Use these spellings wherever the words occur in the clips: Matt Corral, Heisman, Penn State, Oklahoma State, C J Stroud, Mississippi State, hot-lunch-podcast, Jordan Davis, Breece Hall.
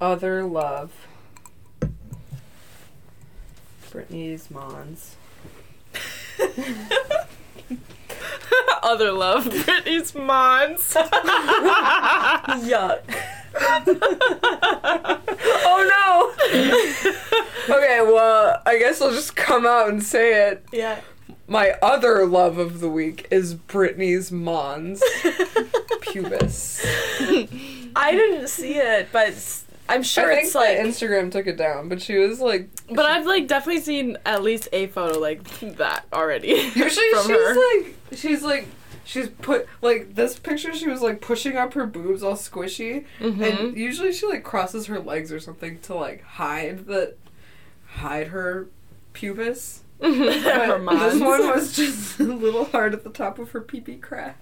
Other Love. Brittany's Mons. Other Love. Brittany's Mons. Yuck. Oh no. Okay, well, I guess I'll just come out and say it. Yeah. My other love of the week is Brittany's Mons pubis. I didn't see it, but I'm sure it's like Instagram took it down, but she was like. But I've like definitely seen at least a photo like that already. Usually she's put like this picture. She was like pushing up her boobs all squishy, mm-hmm. and usually she like crosses her legs or something to like hide her pubis. This one was just a little hard at the top of her pee-pee crack.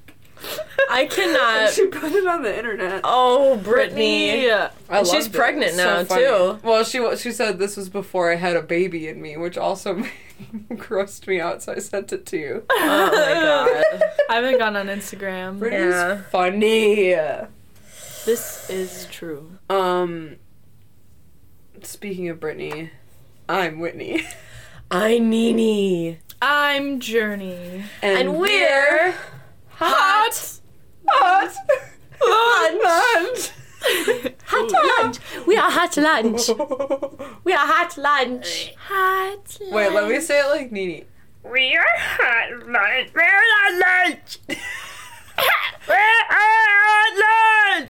I cannot. She put it on the internet. Oh, Brittany. Yeah. She's pregnant now, too. Well, she said this was before I had a baby in me, which also grossed me out, so I sent it to you. Oh, my God. I haven't gone on Instagram. Brittany's funny. This is true. Speaking of Brittany, I'm Whitney. I'm Nini. I'm Journey. And we're hot lunch. Hot lunch. We are hot lunch. We are hot lunch. Hot lunch. Wait, let me say it like Nini. We are hot lunch. We're hot lunch. We're hot lunch.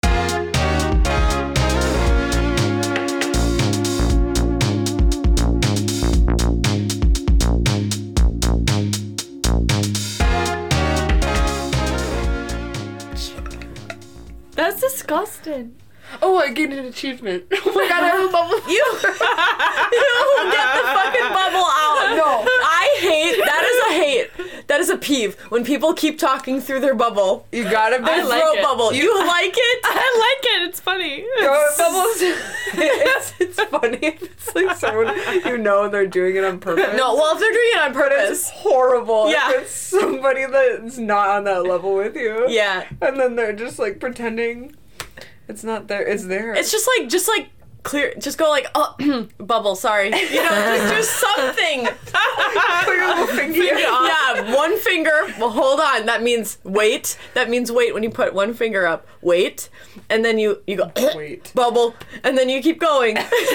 That's disgusting. Oh, I gained an achievement. Oh my God, I have a bubble. You get the fucking bubble out. No. I hate, that is a peeve, when people keep talking through their bubble. You gotta be throat bubble. You like it? I like it, it's funny. Throat bubbles, it's funny if it's like someone you know and they're doing it on purpose. No, well if they're doing it on purpose. It's horrible. Yeah. If it's somebody that's not on that level with you. Yeah. And then they're just like pretending. It's not there. It's there. It's just like clear. Just go like, oh, bubble. Sorry, you know, just do something. Put your little finger. Yeah, one finger. Well, hold on. That means wait. When you put one finger up, wait, and then you go wait. Bubble, and then you keep going. This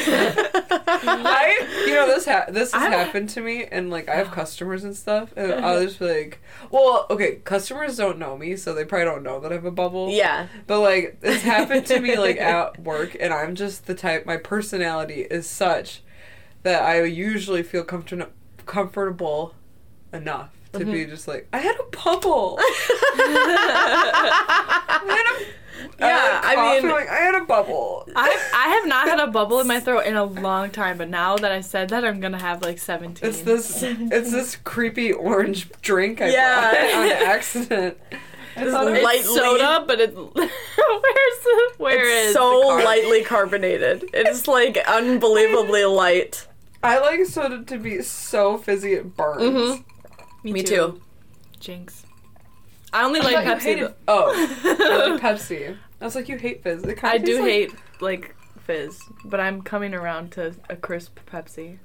has happened to me, and like I have customers and stuff, and others be like, well, okay, customers don't know me, so they probably don't know that I have a bubble. Yeah, but like it's happened to me like at work, and I'm just the type. My personality is such that I usually feel comfortable enough to be just like, I had a bubble. I had a bubble. I have not had a bubble in my throat in a long time, but now that I said that, I'm gonna have like 17. It's this creepy orange drink I bought on accident. It's light soda, but it it's so lightly carbonated. It's like unbelievably light. I like soda to be so fizzy it burns. Mm-hmm. Me too. Jinx. I only like Pepsi. I like Pepsi. I was like, you hate fizz. I do hate like fizz, but I'm coming around to a crisp Pepsi.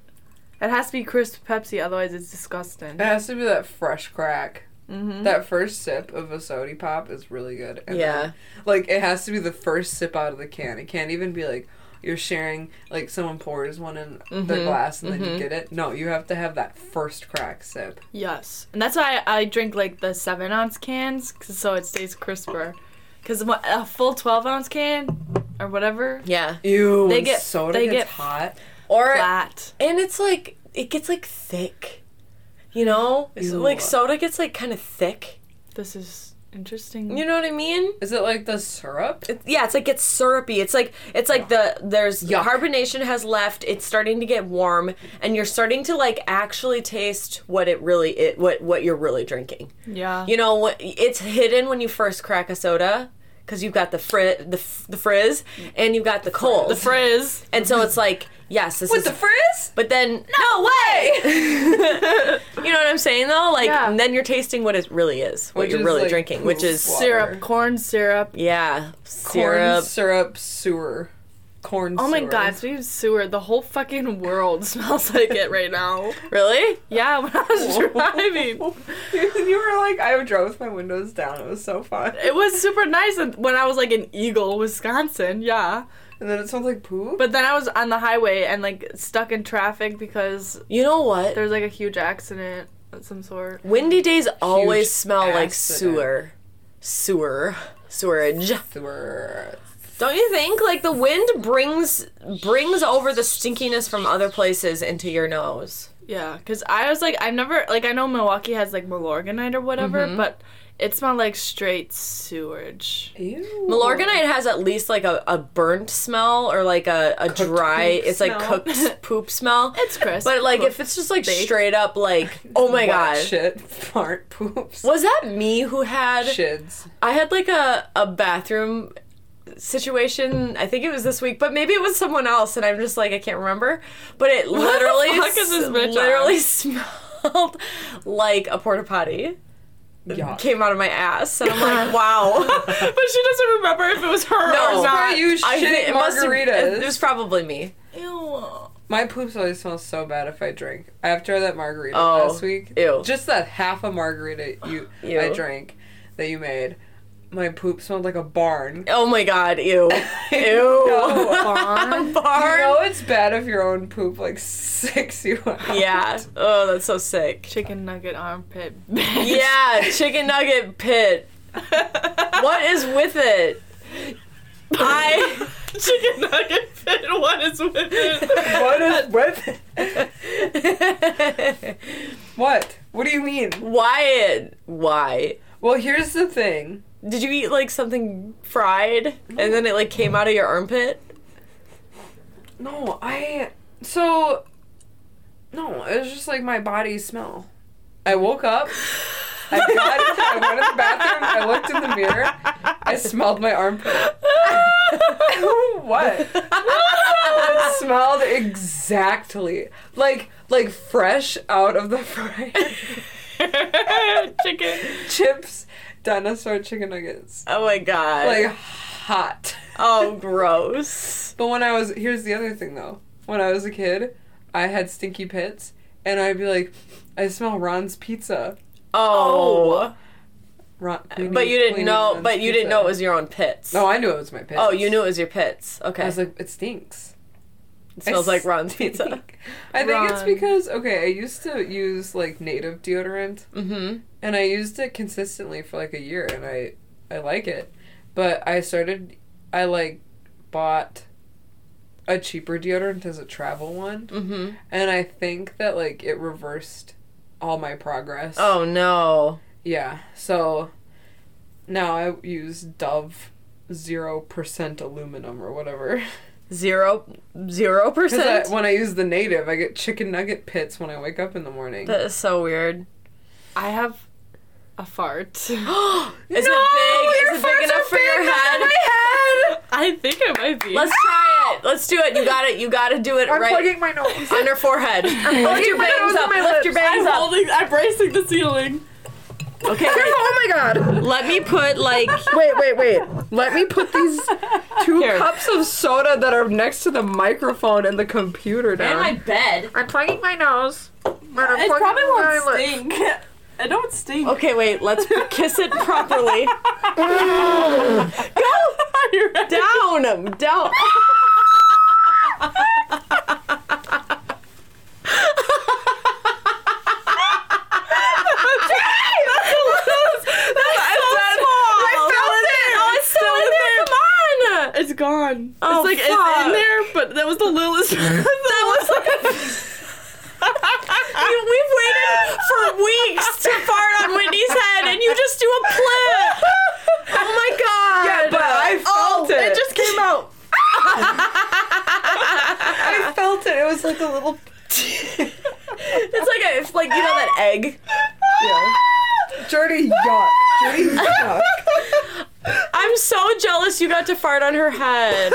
It has to be crisp Pepsi, otherwise it's disgusting. It has to be that fresh crack. Mm-hmm. That first sip of a soda pop is really good. And yeah. Like, it has to be the first sip out of the can. It can't even be, like, you're sharing, like, someone pours one in their glass and then you get it. No, you have to have that first crack sip. Yes. And that's why I drink, like, the 7-ounce cans, so it stays crisper. Because a full 12-ounce can or whatever. Yeah. Ew, soda gets hot. Or flat. And it's, like, it gets, like, thick. You know? Ew. Like, soda gets, like, kind of thick. This is interesting. You know what I mean? Is it, like, the syrup? It's syrupy. It's like Yuck. Carbonation has left. It's starting to get warm. And you're starting to, like, actually taste what you're really drinking. Yeah. You know, it's hidden when you first crack a soda. Because you've got the frizz, and you've got the cold. The frizz. And so it's like, yes, this is... With the frizz? But then... No way! You know what I'm saying, though? Like, and then you're tasting what it really is. What you're really drinking. Which is... Syrup. Corn syrup. Yeah. Corn syrup sewer. corn sewer. Oh my god, speaking of sewer, the whole fucking world smells like it right now. Really? Yeah, when I was driving. You were like, I drove with my windows down. It was so fun. It was super nice when I was like in Eagle, Wisconsin, yeah. And then it smells like poop? But then I was on the highway and like stuck in traffic because... You know what? There's like a huge accident of some sort. Windy days always smell like sewer. Sewerage. Don't you think? Like, the wind brings over the stinkiness from other places into your nose. Yeah, because I was like, I've never... Like, I know Milwaukee has, like, Milorganite or whatever, but it smelled like straight sewage. Ew. Milorganite has at least, like, a burnt smell or, like, a dry... It's, like, cooked poop smell. It's crisp. But, like, if it's just, like, straight up, like, oh, my God. Shit. Fart poops. Was that me who had... Shids. I had, like, a bathroom... situation, I think it was this week, but maybe it was someone else, and I'm just like, I can't remember, but it literally smelled like a porta potty. Yuck. Came out of my ass, and I'm like, wow. But she doesn't remember if it was her or not. No, you shit margaritas. It was probably me. Ew. My poops always smell so bad if I drink. After that margarita last week, ew. Just that half a margarita I drank that you made, my poop smelled like a barn. Oh my god, ew. Ew. No, barn. Barn. You know it's bad if your own poop, like, sicks you out. Yeah. Oh, that's so sick. Chicken nugget armpit. Yeah, chicken nugget pit. What is with it? I... Chicken nugget pit, what is with it? What is with it? What? What do you mean? Why? Well, here's the thing. Did you eat, like, something fried, and then it, like, came out of your armpit? No, it was just, like, my body's smell. I woke up, I went to the bathroom, I looked in the mirror, I smelled my armpit. What? It smelled exactly, like fresh out of the fry. Chicken. Chips. Dinosaur chicken nuggets. Oh my god. Like, hot. Oh, gross. But here's the other thing, though. When I was a kid, I had stinky pits, and I'd be like, I smell Ron's pizza. Oh. Ron, you didn't know it was your own pits. No, I knew it was my pits. Oh, you knew it was your pits. Okay. I was like, it stinks. It smells like Ron's pizza. I think it's because, I used to use, like, native deodorant. Mm-hmm. And I used it consistently for, like, a year, and I like it. But I bought a cheaper deodorant as a travel one. Mm-hmm. And I think that, like, it reversed all my progress. Oh, no. Yeah. So, now I use Dove 0% aluminum or whatever. 0%? When I use the native, I get chicken nugget pits when I wake up in the morning. That is so weird. I have a fart. Is it big enough for your head? My head? I think it might be. Let's try it. Let's do it. You got to do it. I'm plugging my nose. On your forehead. Lift your bangs up. Lift your bangs up. I'm bracing the ceiling. Okay. Wait. Oh my god. Let me put like... Wait. Let me put these two cups of soda that are next to the microphone and the computer down. And my bed. I'm plugging my nose. It probably won't stink. I don't stink. Okay, wait. Let's kiss it properly. Go! Down. It's gone. Oh, it's like it's in there, but that was the littlest. That was like... We've waited for weeks to fart on Whitney's head, and you just do a flip. Oh my god! Yeah, but I felt it. It just came out. I felt it. It was like a little. It's like you know that egg. Yeah. Dirty yuck. I'm so jealous you got to fart on her head.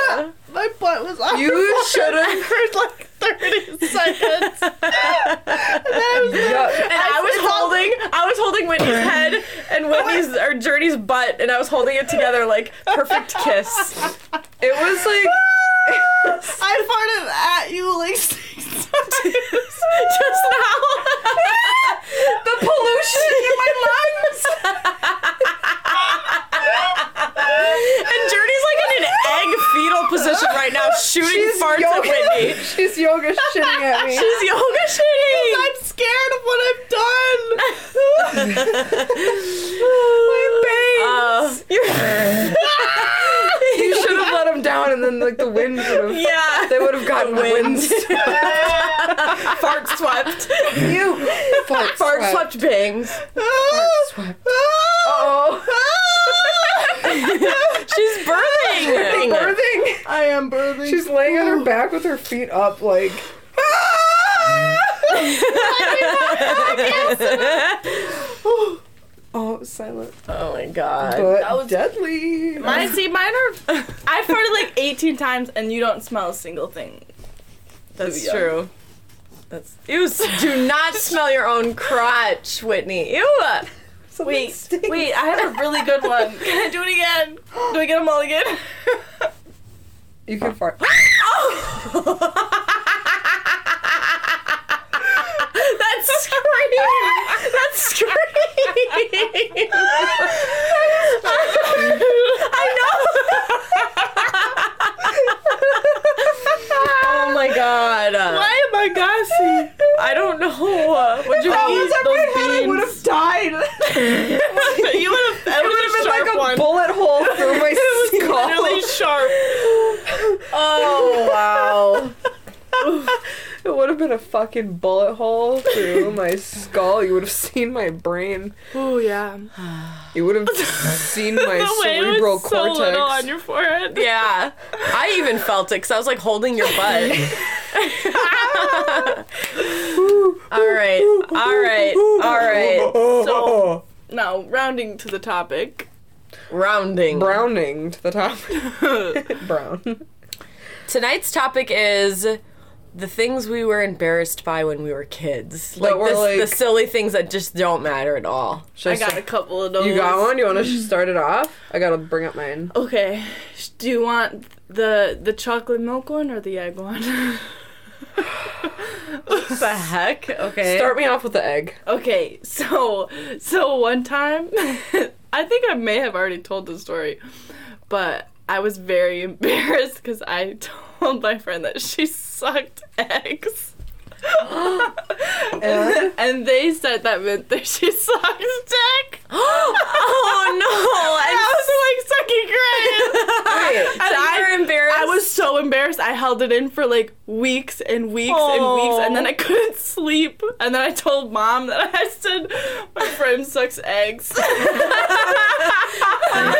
My butt was on. You should have heard like 30 seconds. I was holding Whitney's head and Whitney's or Journey's butt, and I was holding it together like perfect kiss. It was like I farted at you like 6 times just now. The pollution in my lungs. And Journey's like in an egg fetal position right now, shooting farts at Whitney. She's yoga shitting at me. She's yoga shitting. I'm scared of what I've done. My bangs. You should have let them down, and then like the wind would have. Yeah. They would have gotten winds. Fart swept. You. Fart swept bangs. Fart swept. Oh. She's birthing. I'm birthing. I am birthing. She's laying on her back with her feet up, like. Oh, it was silent. Oh my god. But that was deadly. I farted like 18 times and you don't smell a single thing. That's true. That's ew. Do not smell your own crotch, Whitney. Ew. Wait, I have a really good one. Can I do it again? Do I get a mulligan? You can fart. That's scream. I know. Oh my god. Why am I gassy? I don't know. Would you eat those beans? I would have died. You would have. It would have been like a bullet hole through my skull. It was literally sharp. Oh wow. It would have been a fucking bullet hole through my skull. You would have seen my brain. Oh, yeah. You would have seen my cerebral cortex. So little on your forehead. Yeah. I even felt it because I was like holding your butt. All right. So, now, Rounding to the topic. Brown. Tonight's topic is... the things we were embarrassed by when we were kids. Like the silly things that just don't matter at all. I got a couple of those. You got one? You want to start it off? I got to bring up mine. Okay. Do you want the chocolate milk one or the egg one? What the heck? Okay. Start me off with the egg. Okay. So one time, I think I may have already told the story, but I was very embarrassed because I told my friend that she sucked eggs. And they said that meant that she sucked dick. Oh no! And I was like second grade. Wait, so I were embarrassed. I was so embarrassed. I held it in for like weeks and weeks and weeks, and then I couldn't sleep. And then I told Mom that I said my friend sucks eggs. And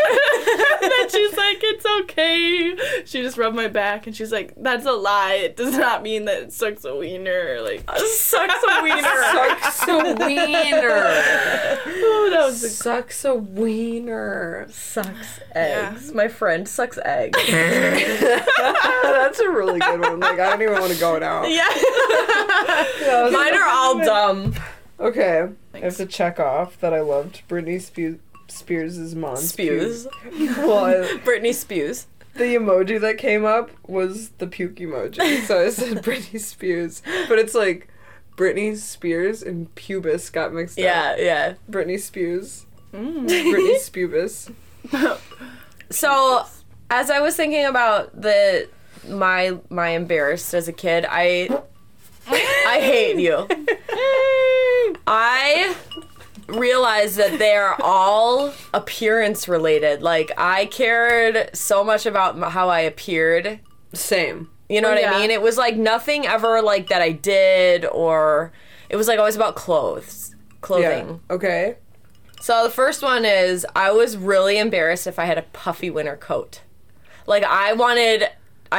then she's like, it's okay. She just rubbed my back and she's like, that's a lie. It does not mean that it sucks a wiener. Like, sucks a wiener. Sucks a wiener. Oh, that was sucks a wiener. Sucks eggs. Yeah. My friend sucks eggs. That's a really good one. Like, I don't even want to go now. Yeah. Mine are all dumb. Okay. Thanks. I have to check off that I loved Britney Spears' mom. Spews. Britney Spews. The emoji that came up was the puke emoji. So I said Britney Spears. But it's like Britney Spears and pubis got mixed up. Yeah. Britney Spews. Mm. Britney Spubis. So as I was thinking about my embarrassed as a kid, I hate you. I realized that they are all appearance related. Like, I cared so much about how I appeared. Same. You know what I mean? It was like nothing ever like that I did, or it was like always about clothing. Yeah. Okay. So the first one is I was really embarrassed if I had a puffy winter coat. Like, I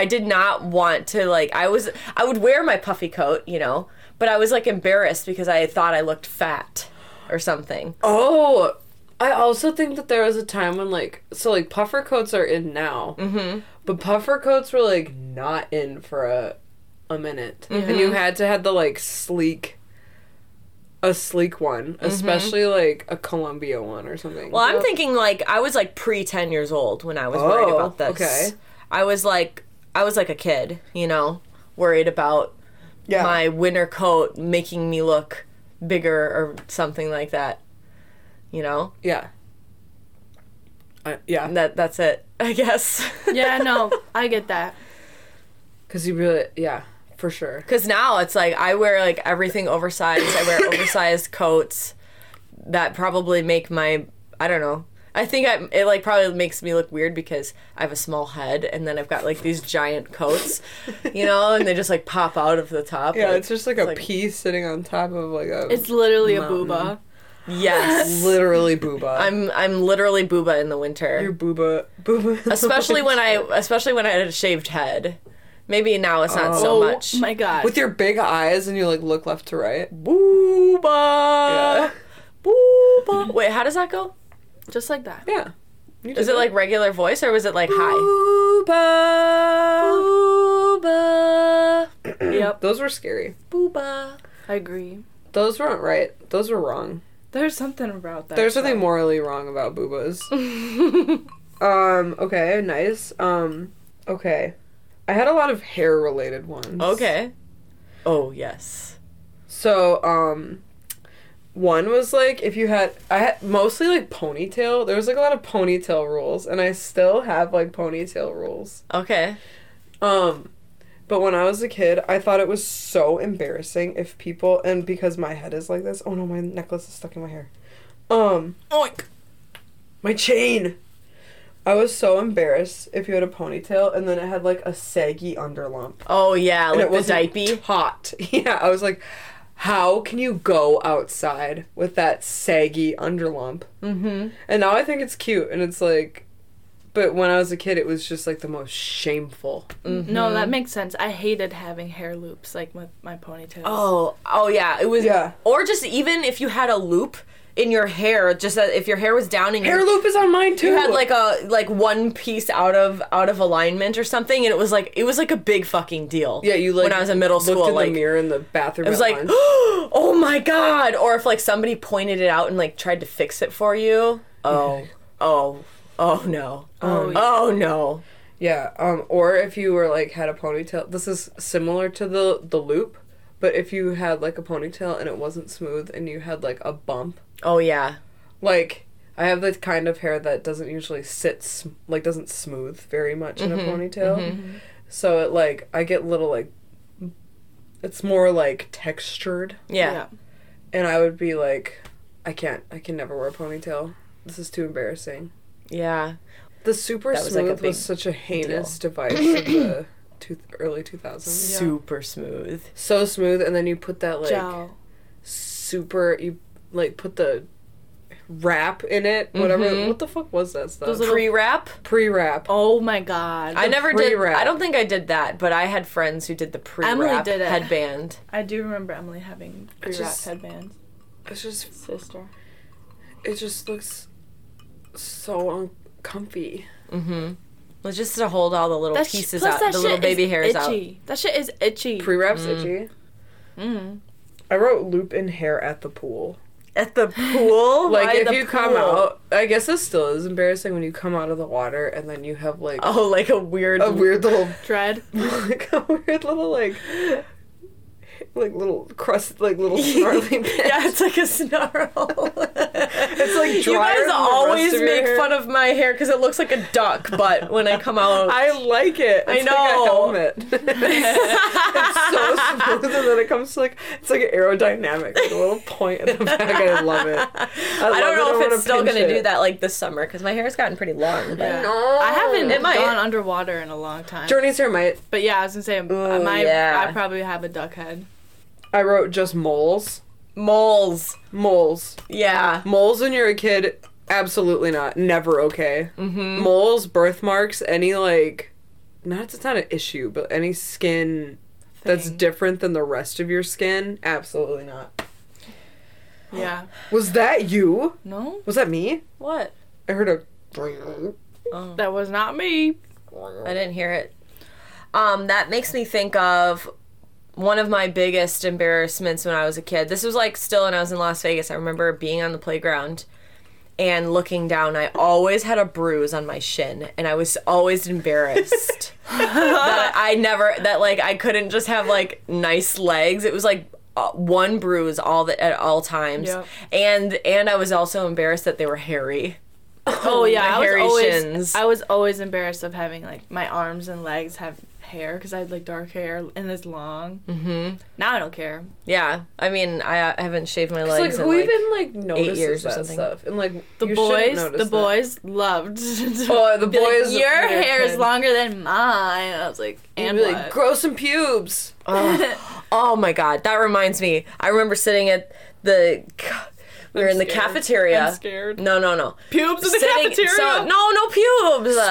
did not want to, like, I would wear my puffy coat, you know, but I was like embarrassed because I thought I looked fat or something. Oh, I also think that there was a time when, like, so, like, puffer coats are in now, mm-hmm. but puffer coats were, like, not in for a minute. Mm-hmm. And you had to have the, like, sleek one, mm-hmm. especially, like, a Columbia one or something. Well, I'm thinking, like, I was, like, pre-10 years old when I was worried about this. Okay. I was, like, I was like a kid, you know, worried about my winter coat making me look bigger or something like that, you know? Yeah. That's it, I guess. Yeah, no, I get that. Because you really, for sure. Because now it's like I wear like everything oversized. I wear oversized coats that probably make my, I don't know. I think it like probably makes me look weird because I have a small head and then I've got like these giant coats, you know, and they just like pop out of the top. Yeah, like, it's just like it's a pea sitting on top of like a It's literally mountain. A booba. Yes. Literally booba. I'm literally booba in the winter. You're booba. Especially when I had a shaved head. Maybe now it's not so much. Oh my god. With your big eyes and you like look left to right. Booba. Yeah. Booba. Wait, how does that go? Just like that. Yeah. Is it like regular voice or was it like high? Booba. Yep. Those were scary. Booba. I agree. Those weren't right. Those were wrong. There's something about that. There's something morally wrong about boobas. Okay, nice. Okay. I had a lot of hair-related ones. Okay. Oh, yes. So, one was, like, if you had... I had mostly, like, ponytail. There was, like, a lot of ponytail rules, and I still have, like, ponytail rules. Okay. But when I was a kid, I thought it was so embarrassing if people... And because my head is like this... Oh, no, my necklace is stuck in my hair. Oink! My chain! I was so embarrassed if you had a ponytail, and then it had, like, a saggy underlump. Oh, yeah, like the diaper. Hot. Yeah, I was like, how can you go outside with that saggy underlump? Mm-hmm. And now I think it's cute, and it's like... But when I was a kid, it was just, like, the most shameful. Mm-hmm. No, that makes sense. I hated having hair loops, like, with my ponytails. Oh, yeah. It was... Yeah. Or just even if you had a loop in your hair, just that if your hair was down and your... Hair loop is on mine, too! You had, like, one piece out of alignment or something, and it was like a big fucking deal. Yeah, you, like... When I was in middle school, looked in the mirror in the bathroom. It was like, oh, my God! Or if, like, somebody pointed it out and, like, tried to fix it for you. Oh, no. Oh, no. Yeah, or if you were, like, had a ponytail. This is similar to the loop, but if you had, like, a ponytail and it wasn't smooth and you had, like, a bump. Oh, yeah. Like, I have the kind of hair that doesn't usually doesn't smooth very much in a ponytail. Mm-hmm. So it, like, I get little, like, it's more, like, textured. Yeah. And I would be like, I can never wear a ponytail. This is too embarrassing. Yeah. The super smooth was such a heinous device in the early 2000s. Super smooth. So smooth, and then you put that, like, you, like, put the wrap in it, whatever. Mm-hmm. What the fuck was that stuff? Pre-wrap? Pre-wrap. Oh, my God. I never did, I don't think I did that, but I had friends who did the pre-wrap headband. I do remember Emily having pre-wrap headbands. It's just... Sister. It just looks... so uncomfy. Mm-hmm. Well, just to hold all the little pieces out, the little baby hairs itchy. Out. That shit is itchy. Pre-wrap's itchy. Mm. I wrote loop in hair at the pool. At the pool? Like, why if you come out, I guess this still is embarrassing when you come out of the water and then you have, like... Oh, like a weird little... Dread? Like a weird little, like... Like little crust, like little snarly bits. Yeah, it's like a snarl. It's like drier. You guys always make fun of my hair because it looks like a duck, but when I come out, I like it. It's I know. Like a helmet. It's so smooth, and then it comes to like it's like aerodynamic, like a little point in the back. I love it. I don't know if it's still gonna do that like this summer because my hair's gotten pretty long. But yeah. No, I haven't gone underwater in a long time. Journey's hair might, but yeah, I was gonna say I probably have a duck head. I wrote just moles. Moles. Yeah. Moles when you're a kid, absolutely not. Never okay. Mm-hmm. Moles, birthmarks, any, like, it's not an issue, but any skin that's different than the rest of your skin, absolutely not. Yeah. Was that you? No. Was that me? What? I heard a... Oh. That was not me. I didn't hear it. That makes me think of... One of my biggest embarrassments when I was a kid, this was like still when I was in Las Vegas, I remember being on the playground and looking down, I always had a bruise on my shin, and I was always embarrassed that I couldn't just have like nice legs. It was like one bruise at all times, yep. and I was also embarrassed that they were hairy. Oh yeah, I was always embarrassed of having like my arms and legs have hair because I had like dark hair and it's long. Mm-hmm. Now I don't care. Yeah, I mean I haven't shaved my legs in like 8 years or something. Stuff. And like the boys loved. Oh, the boys! Like, your hair is longer than mine. And I was like, and be like, grow some pubes. Oh my god, that reminds me. I remember sitting at the. We were in the cafeteria. I'm scared. No. Pubes in the cafeteria? So, no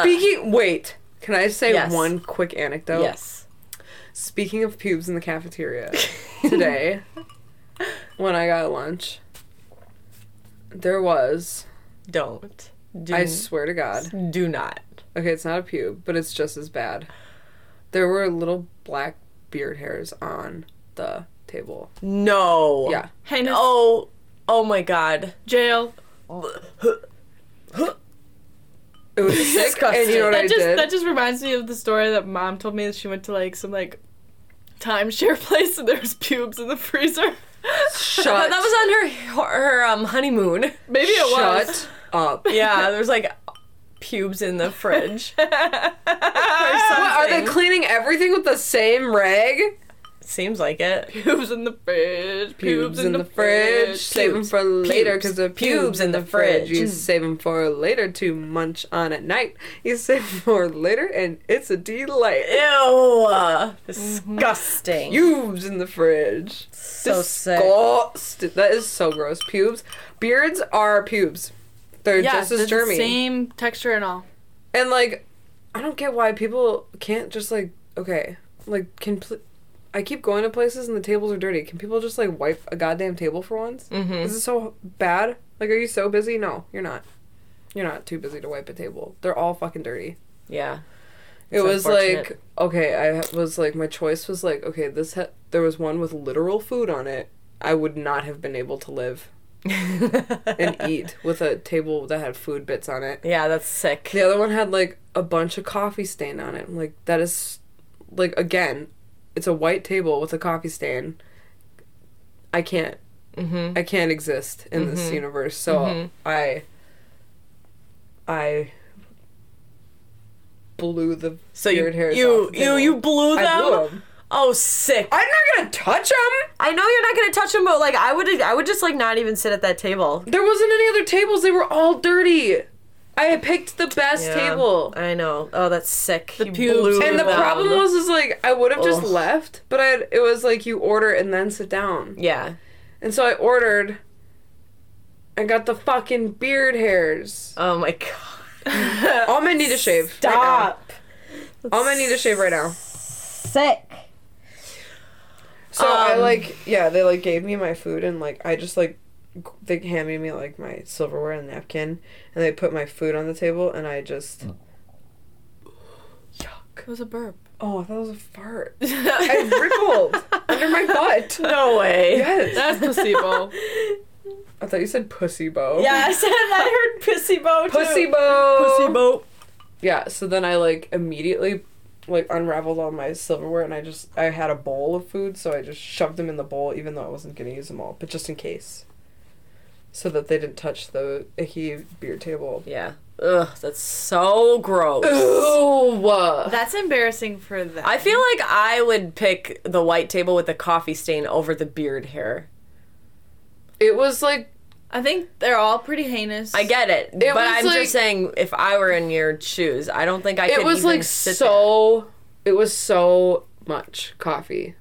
pubes. Wait. Can I say one quick anecdote? Yes. Speaking of pubes in the cafeteria, today, when I got lunch, there was... Don't. I swear to God. Do not. Okay, it's not a pube, but it's just as bad. There were little black beard hairs on the table. No. Yeah. And oh my god. Jail. It was sick. And you know what I did? That just reminds me of the story that mom told me that she went to like some like timeshare place and there was pubes in the freezer. Shut. That was on her honeymoon. Maybe it was. Shut up. Yeah, there's like pubes in the fridge. Or something. What, are they cleaning everything with the same rag? Seems like it. Pubes in the fridge. Pubes in the fridge. Save them for later because the pubes in the fridge. You save them for later to munch on at night. You save them for later and it's a delight. Ew. Disgusting. Pubes in the fridge. So sick. That is so gross. Pubes. Beards are pubes. They're just as germy. Yeah, the same texture and all. And like, I don't get why people can't just like, okay, like completely. I keep going to places and the tables are dirty. Can people just, like, wipe a goddamn table for once? Mm-hmm. This is so bad. Like, are you so busy? No, you're not. You're not too busy to wipe a table. They're all fucking dirty. Yeah. It was, like, okay, I was, like, my choice was, like, okay, there was one with literal food on it. I would not have been able to live and eat with a table that had food bits on it. Yeah, that's sick. The other one had, like, a bunch of coffee stain on it. I'm like, that is, like, again... It's a white table with a coffee stain. I can't. Mm-hmm. I can't exist in this universe. So I blew the beard hairs off the table. You blew them? I blew them. Oh, sick. I'm not going to touch them. I know you're not going to touch them, but like I would just like not even sit at that table. There wasn't any other tables. They were all dirty. I picked the best table. I know. Oh, that's sick. The pubes. And the problem was like, I would have just left, but it was like, you order and then sit down. Yeah. And so I ordered. I got the fucking beard hairs. Oh, my God. All men need to shave. Stop. Right now. All men need to shave right now. Sick. So I like, yeah, they like gave me my food and like, I just like, they handed me like my silverware and napkin and they put my food on the table and I just yuck. It was a burp. Oh, I thought it was a fart. I wriggled under my butt. No way. Yes. That's placebo. I thought you said pussy bow. Yeah, I heard pussy bow too. Pussy bow. Pussy bow. Yeah, so then I like immediately like unraveled all my silverware and I had a bowl of food, so I just shoved them in the bowl even though I wasn't gonna use them all, but just in case. So that they didn't touch the icky beer table. Yeah. Ugh, that's so gross. Ew. That's embarrassing for them. I feel like I would pick the white table with the coffee stain over the beard hair. It was like... I think they're all pretty heinous. I get it. But I'm like, just saying, if I were in your shoes, I don't think I could even like sit there. It was so much coffee.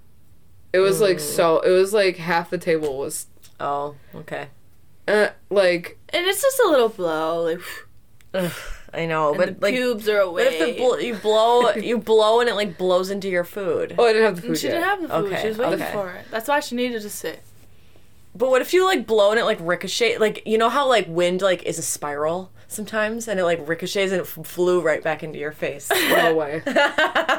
It was like so... It was like half the table was... Oh, okay. And it's just a little blow. Like, ugh, I know, but the pubes are away. But if you blow, and it like blows into your food. Oh, I didn't have the food. She didn't have the food. Okay. She was waiting for it. That's why she needed to sit. But what if you like blow and it like ricochets? Like you know how like wind like is a spiral sometimes, and it like ricochets and it flew right back into your face. Blow away. That's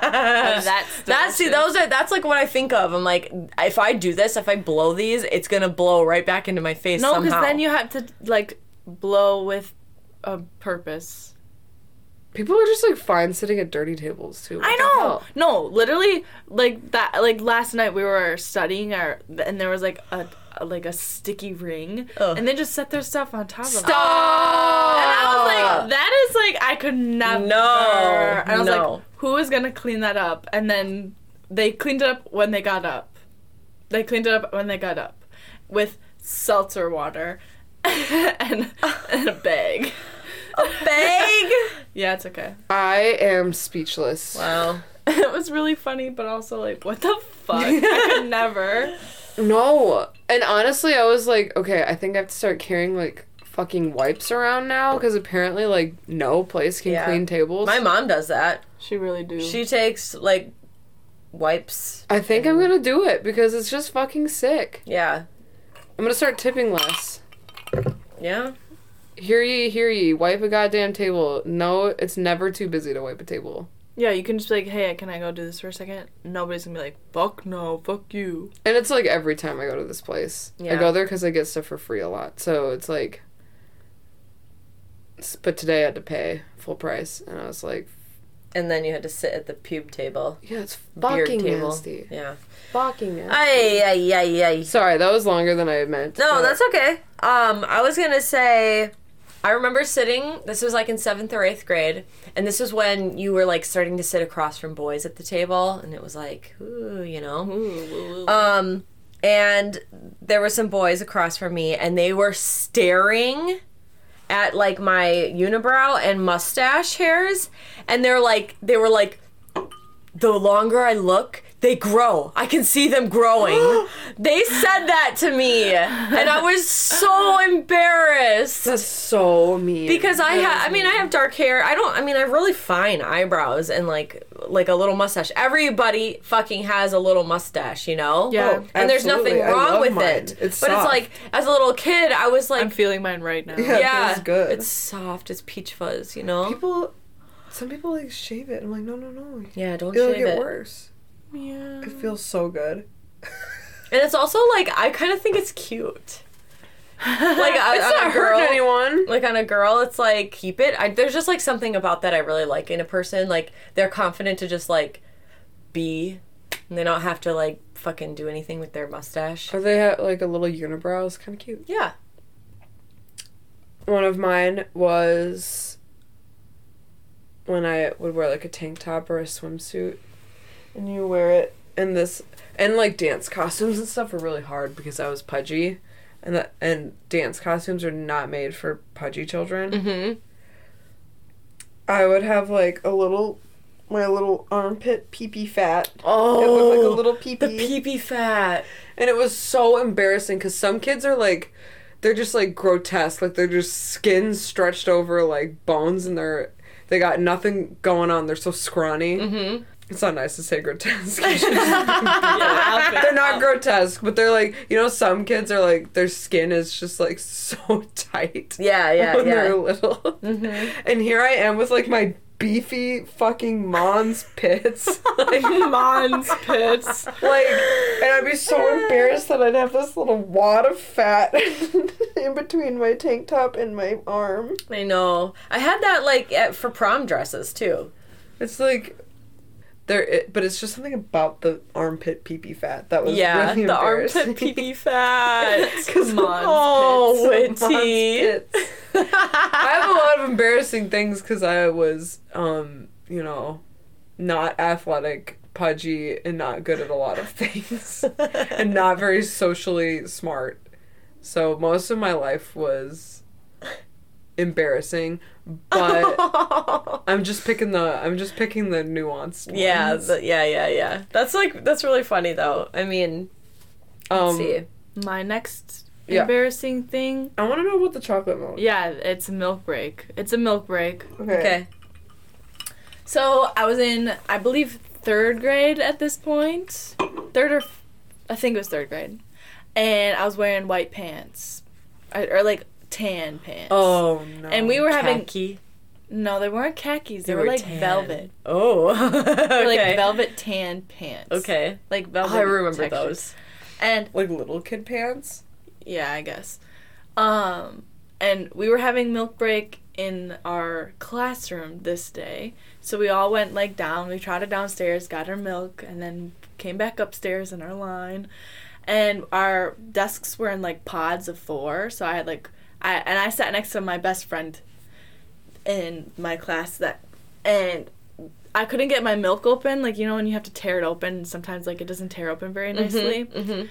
like what I think of. I'm like, if I blow these, it's gonna blow right back into my face somehow. No, because then you have to like blow with a purpose. People are just, like, fine sitting at dirty tables, too. I know! No, literally, like, that, like, last night we were studying our, and there was, like, a sticky ring, and they just set their stuff on top of it. Stop! And I was like, that is, like, I could never. No, I was like, who is gonna clean that up? And then they cleaned it up when they got up. They cleaned it up when they got up. With seltzer water and a bag. A bag? Yeah, it's okay. I am speechless. Wow. It was really funny, but also, like, what the fuck? I could never. No. And honestly, I was like, okay, I think I have to start carrying, like, fucking wipes around now, because apparently, like, no place can clean tables. My mom does that. She really do. She takes, like, wipes. I think I'm gonna do it, because it's just fucking sick. Yeah. I'm gonna start tipping less. Yeah. Hear ye, wipe a goddamn table. No, it's never too busy to wipe a table. Yeah, you can just be like, hey, can I go do this for a second? Nobody's gonna be like, fuck no, fuck you. And it's like every time I go to this place. Yeah. I go there because I get stuff for free a lot. So it's like, but today I had to pay full price. And I was like. And then you had to sit at the pube table. Yeah, it's fucking nasty. Yeah. Fucking nasty. Ay. Sorry, that was longer than I meant. No, that's okay. I was gonna say, I remember sitting, this was like in 7th or 8th grade, and this was when you were like starting to sit across from boys at the table, and it was like, ooh, you know. Ooh. And there were some boys across from me, and they were staring at like my unibrow and mustache hairs, and they were like, the longer I look, they grow. I can see them growing. They said that to me. And I was so embarrassed. That's so mean. Because I have dark hair. I have really fine eyebrows and like a little mustache. Everybody fucking has a little mustache, you know? Yeah. Oh, and there's nothing wrong with mine. It. It's but soft. It's like, as a little kid, I was like, I'm feeling mine right now. Yeah. It feels good. It's soft. It's peach fuzz, you know? Some people, like, shave it. I'm like, no. Yeah, don't shave it. It'll get worse. Yeah. It feels so good. And it's also, like, I kind of think it's cute. Like, it's not hurting anyone. Like, on a girl, it's, like, keep it. There's just, like, something about that I really like in a person. Like, they're confident to just, like, be. And they don't have to, like, fucking do anything with their mustache. Or they have, like, a little unibrow. It's kind of cute. Yeah. One of mine was when I would wear, like, a tank top or a swimsuit, and you wear it, and, like, dance costumes and stuff were really hard because I was pudgy, and dance costumes are not made for pudgy children. Mm-hmm. I would have, like, my little armpit pee-pee fat. Oh! It looked like a little pee-pee. The pee-pee fat. And it was so embarrassing because some kids are, like, they're just, like, grotesque. Like, they're just skin stretched over, like, bones, and they got nothing going on. They're so scrawny. Mm-hmm. It's not nice to say grotesque. They're not grotesque, but they're like, you know, some kids are like, their skin is just like so tight. Yeah. When they're little. Mm-hmm. And here I am with like my beefy fucking Mons pits. Like, Mons pits. Like, and I'd be so embarrassed that I'd have this little wad of fat in between my tank top and my arm. I know. I had that like for prom dresses too. It's like, but it's just something about the armpit pee-pee fat that was really embarrassing. Yeah, the armpit pee-pee fat. Oh, witty. I have a lot of embarrassing things because I was, you know, not athletic, pudgy, and not good at a lot of things, and not very socially smart. So most of my life was embarrassing, but I'm just picking the nuanced ones. Yeah. That's really funny though. I mean, let's see. My next embarrassing thing. I want to know about the chocolate milk. Yeah, it's a milk break. It's a milk break. Okay. So I was in, I believe, 3rd grade at this point. I think it was 3rd grade, and I was wearing white pants, or tan pants. Oh, no. And we were Khaki? No, they weren't khakis. They were like tan. Velvet. Oh. Okay. They were like velvet tan pants. Okay. Like velvet. Oh, I remember those. And like little kid pants? Yeah, I guess. And we were having milk break in our classroom this day. So we all went, like, down. We trotted downstairs, got our milk, and then came back upstairs in our line. And our desks were in, like, pods of four. So I had, like, I sat next to my best friend in my class and I couldn't get my milk open. Like, you know, when you have to tear it open, sometimes, like, it doesn't tear open very nicely. Mm-hmm, mm-hmm.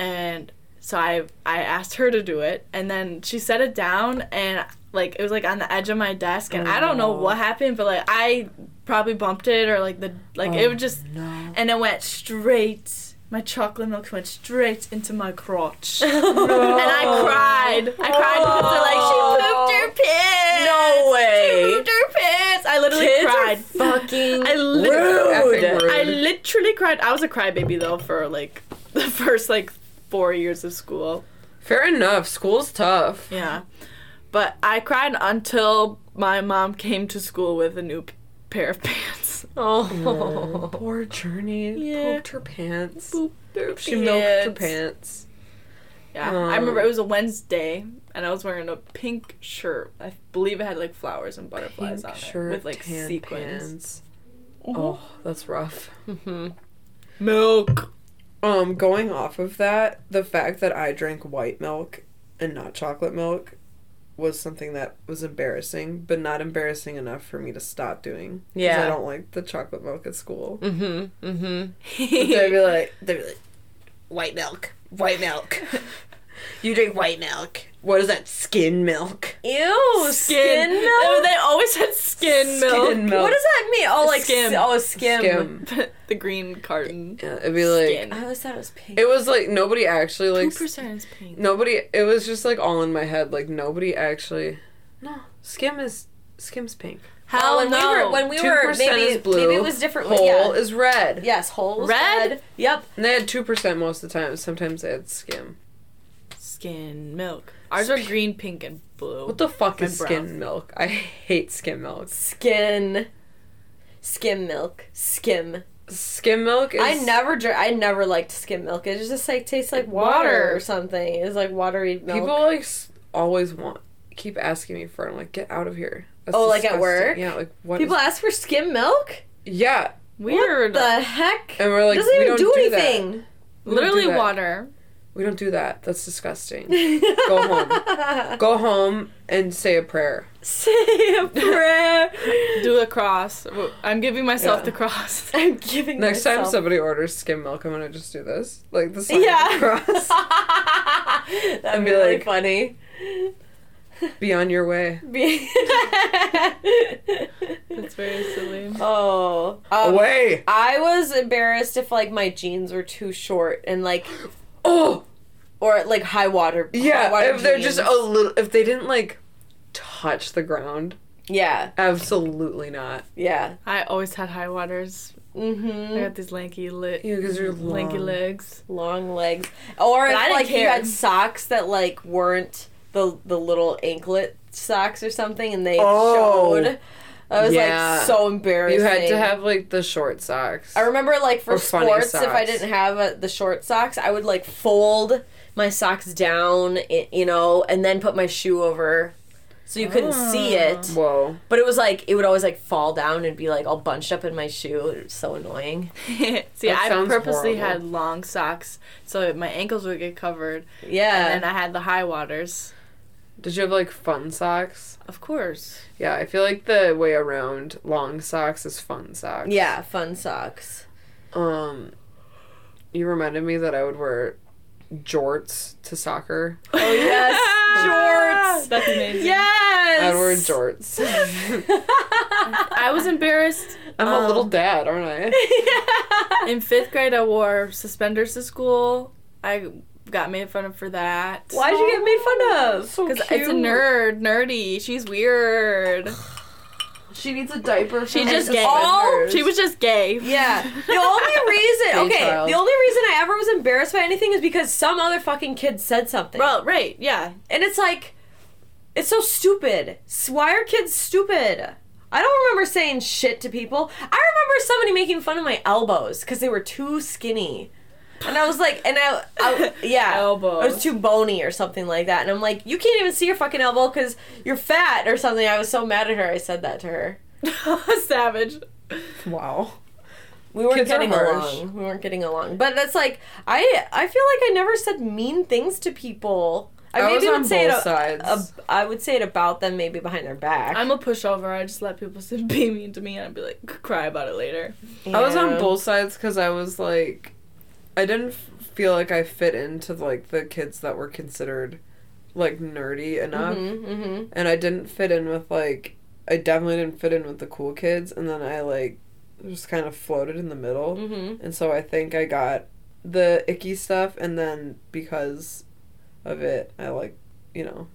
And so I asked her to do it, and then she set it down, and, like, it was, like, on the edge of my desk, and I don't know what happened, but, like, I probably bumped it, or, like, it would just... No. And it went straight... My chocolate milk went straight into my crotch. No. And I cried. I cried because they're like, she pooped her pants. No way. She pooped her pants. I literally cried. Fucking rude. I literally cried. I was a crybaby, though, for, like, the first, like, 4 years of school. Fair enough. School's tough. Yeah. But I cried until my mom came to school with a new pair of pants. Oh, yeah. Poor Journey. Yeah. Pooped her pants. She milked her pants. Yeah, I remember it was a Wednesday, and I was wearing a pink shirt. I believe it had, like, flowers and butterflies pink on shirt, it with, like, sequins. Mm-hmm. Oh, that's rough. Mm-hmm. Milk. Going off of that, the fact that I drank white milk and not chocolate milk was something that was embarrassing, but not embarrassing enough for me to stop doing. Yeah. Because I don't like the chocolate milk at school. Mm-hmm. Mm-hmm. They'd be like, white milk. White milk. You drink white milk. What is that? Skin milk. Ew. Skin milk? Oh, they always had skin milk. What does that mean? Oh, like skim. Oh, skim. The green carton. Yeah, it'd be like... Skin. I always thought it was pink. It was like, nobody actually like... 2% is pink. Nobody... It was just like all in my head. Like, nobody actually... No. Skim's pink. Hell no. When we were maybe, blue, maybe it was different. Whole is red. Yes, whole was red. Yep. And they had 2% most of the time. Sometimes they had skim. Skin milk. Ours are green, pink, and blue. What the fuck is skin milk? I hate skim milk. Skim milk. Skim milk is... I never liked skim milk. It just, like, tastes like water or something. It's like watery milk. People, like, always keep asking me for it. I'm like, get out of here. That's disgusting. Like at work? Yeah, like, what? People ask for skim milk? Yeah. Weird. What the heck? And we're like, we don't do anything. Literally water. We don't do that. That's disgusting. Go home. Go home and say a prayer. Say a prayer. Do a cross. I'm giving myself the cross. I'm giving Next myself. Time somebody orders skim milk, I'm going to just do this. Like the sign of the cross. That'd be really, like, funny. Be on your way. That's very silly. Oh. Away. I was embarrassed if, like, my jeans were too short and, like... Oh, or like high water. Yeah, high water if they're jeans. Just a little. If they didn't, like, touch the ground. Yeah, absolutely not. Yeah, I always had high waters. Mm-hmm. I got these lanky legs. Yeah, because you're lanky legs, long legs. Or if, like, you had socks that, like, weren't the little anklet socks or something, and they showed. I was, like, so embarrassing. You had to have, like, the short socks. I remember, like, for sports, if I didn't have the short socks, I would, like, fold my socks down, you know, and then put my shoe over so you couldn't see it. Whoa. But it was, like, it would always, like, fall down and be, like, all bunched up in my shoe. It was so annoying. See, I purposely had long socks so my ankles would get covered. Yeah. And then I had the high waters. Did you have, like, fun socks? Of course. Yeah, I feel like the way around long socks is fun socks. Yeah, fun socks. You reminded me that I would wear jorts to soccer. Oh, yes. Jorts. That's amazing. Yes. I'd wear jorts. I was embarrassed. I'm a little dad, aren't I? Yeah. In 5th grade, I wore suspenders to school. I... got made fun of for that. Why did you get made fun of? So cute. Because it's a nerdy. She's weird. She needs a diaper. She was just gay. Yeah. The only reason I ever was embarrassed by anything is because some other fucking kid said something. Well, right. Yeah. And it's like, it's so stupid. Why are kids stupid? I don't remember saying shit to people. I remember somebody making fun of my elbows because they were too skinny. And I was like, and I yeah. Elbow. I was too bony or something like that. And I'm like, you can't even see your fucking elbow because you're fat or something. I was so mad at her. I said that to her. Savage. Wow. We weren't getting along. We weren't getting along. But that's like, I feel like I never said mean things to people. I would say it about them, maybe behind their back. I'm a pushover. I just let people be mean to me, and I'd be like, cry about it later. Yeah. I was on both sides because I was like, I didn't feel like I fit into like the kids that were considered like nerdy enough, and I didn't fit in with like, I definitely didn't fit in with the cool kids, and then I like just kind of floated in the middle, and so I think I got the icky stuff, and then because of it, I like, you know,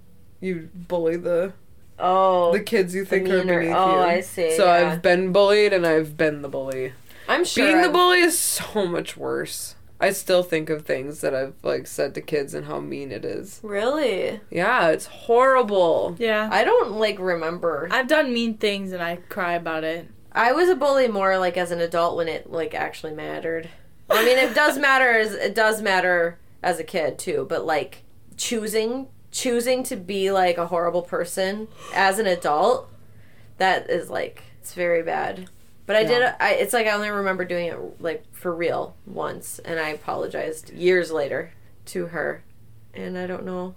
you bully the kids you think are beneath you. Oh, I see. So yeah. I've been bullied and I've been the bully. I'm sure being the bully is so much worse. I still think of things that I've like said to kids and how mean it is. Really? Yeah, it's horrible. Yeah, I don't like remember. I've done mean things and I cry about it. I was a bully more like as an adult when it like actually mattered. I mean, it does matter as a kid too, but like. Choosing to be, like, a horrible person as an adult, that is, like, it's very bad. But it's like I only remember doing it, like, for real once, and I apologized years later to her. And I don't know.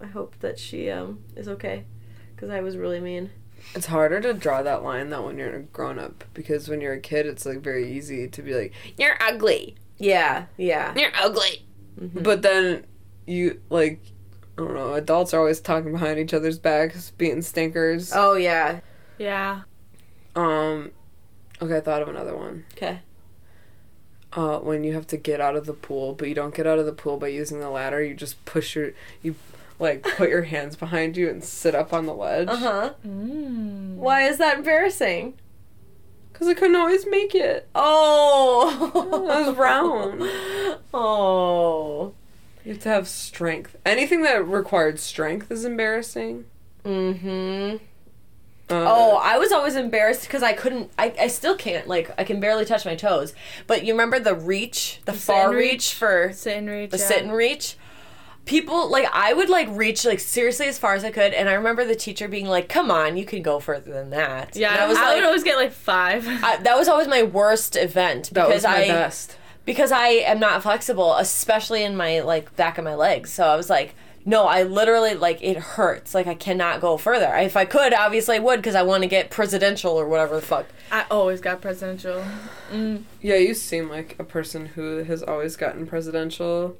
I hope that she is okay, because I was really mean. It's harder to draw that line, though, when you're a grown-up, because when you're a kid, it's, like, very easy to be like, you're ugly. Yeah, yeah. You're ugly. Mm-hmm. But then... You, like, I don't know, adults are always talking behind each other's backs, being stinkers. Oh, yeah. Yeah. Okay, I thought of another one. Okay. When you have to get out of the pool, but you don't get out of the pool by using the ladder, you just put your hands behind you and sit up on the ledge. Uh-huh. Mm. Why is that embarrassing? Because I couldn't always make it. Oh! I was round. Oh... You have to have strength. Anything that required strength is embarrassing. Mm-hmm. I was always embarrassed because I couldn't... I still can't. Like, I can barely touch my toes. But you remember the reach? The far reach for... Sit and reach, sit and reach? People, like, I would, like, reach, like, seriously as far as I could. And I remember the teacher being like, come on, you can go further than that. Yeah, I would always get, like, 5. That was always my worst event. That was my best. Because I am not flexible, especially in my, like, back of my legs. So I was like, no, I literally, like, it hurts. Like, I cannot go further. If I could, obviously I would, because I want to get presidential or whatever the fuck. I always got presidential. Mm. Yeah, you seem like a person who has always gotten presidential.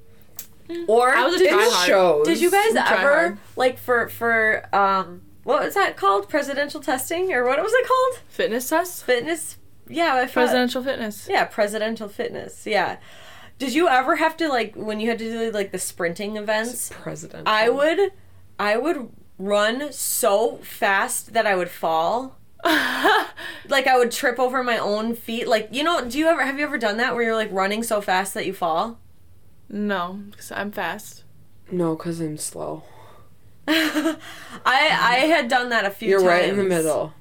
Mm. Or I was shows. Did you guys ever, like, for what was that called? Presidential testing? Or what was it called? Fitness test? Yeah, presidential fitness. Yeah, presidential fitness. Yeah. Did you ever have to, like, when you had to do, like, the sprinting events? Presidential. I would run so fast that I would fall. Like, I would trip over my own feet. Like, you know, have you ever done that where you're, like, running so fast that you fall? No, because I'm fast. No, because I'm slow. I had done that a few times. You're right in the middle.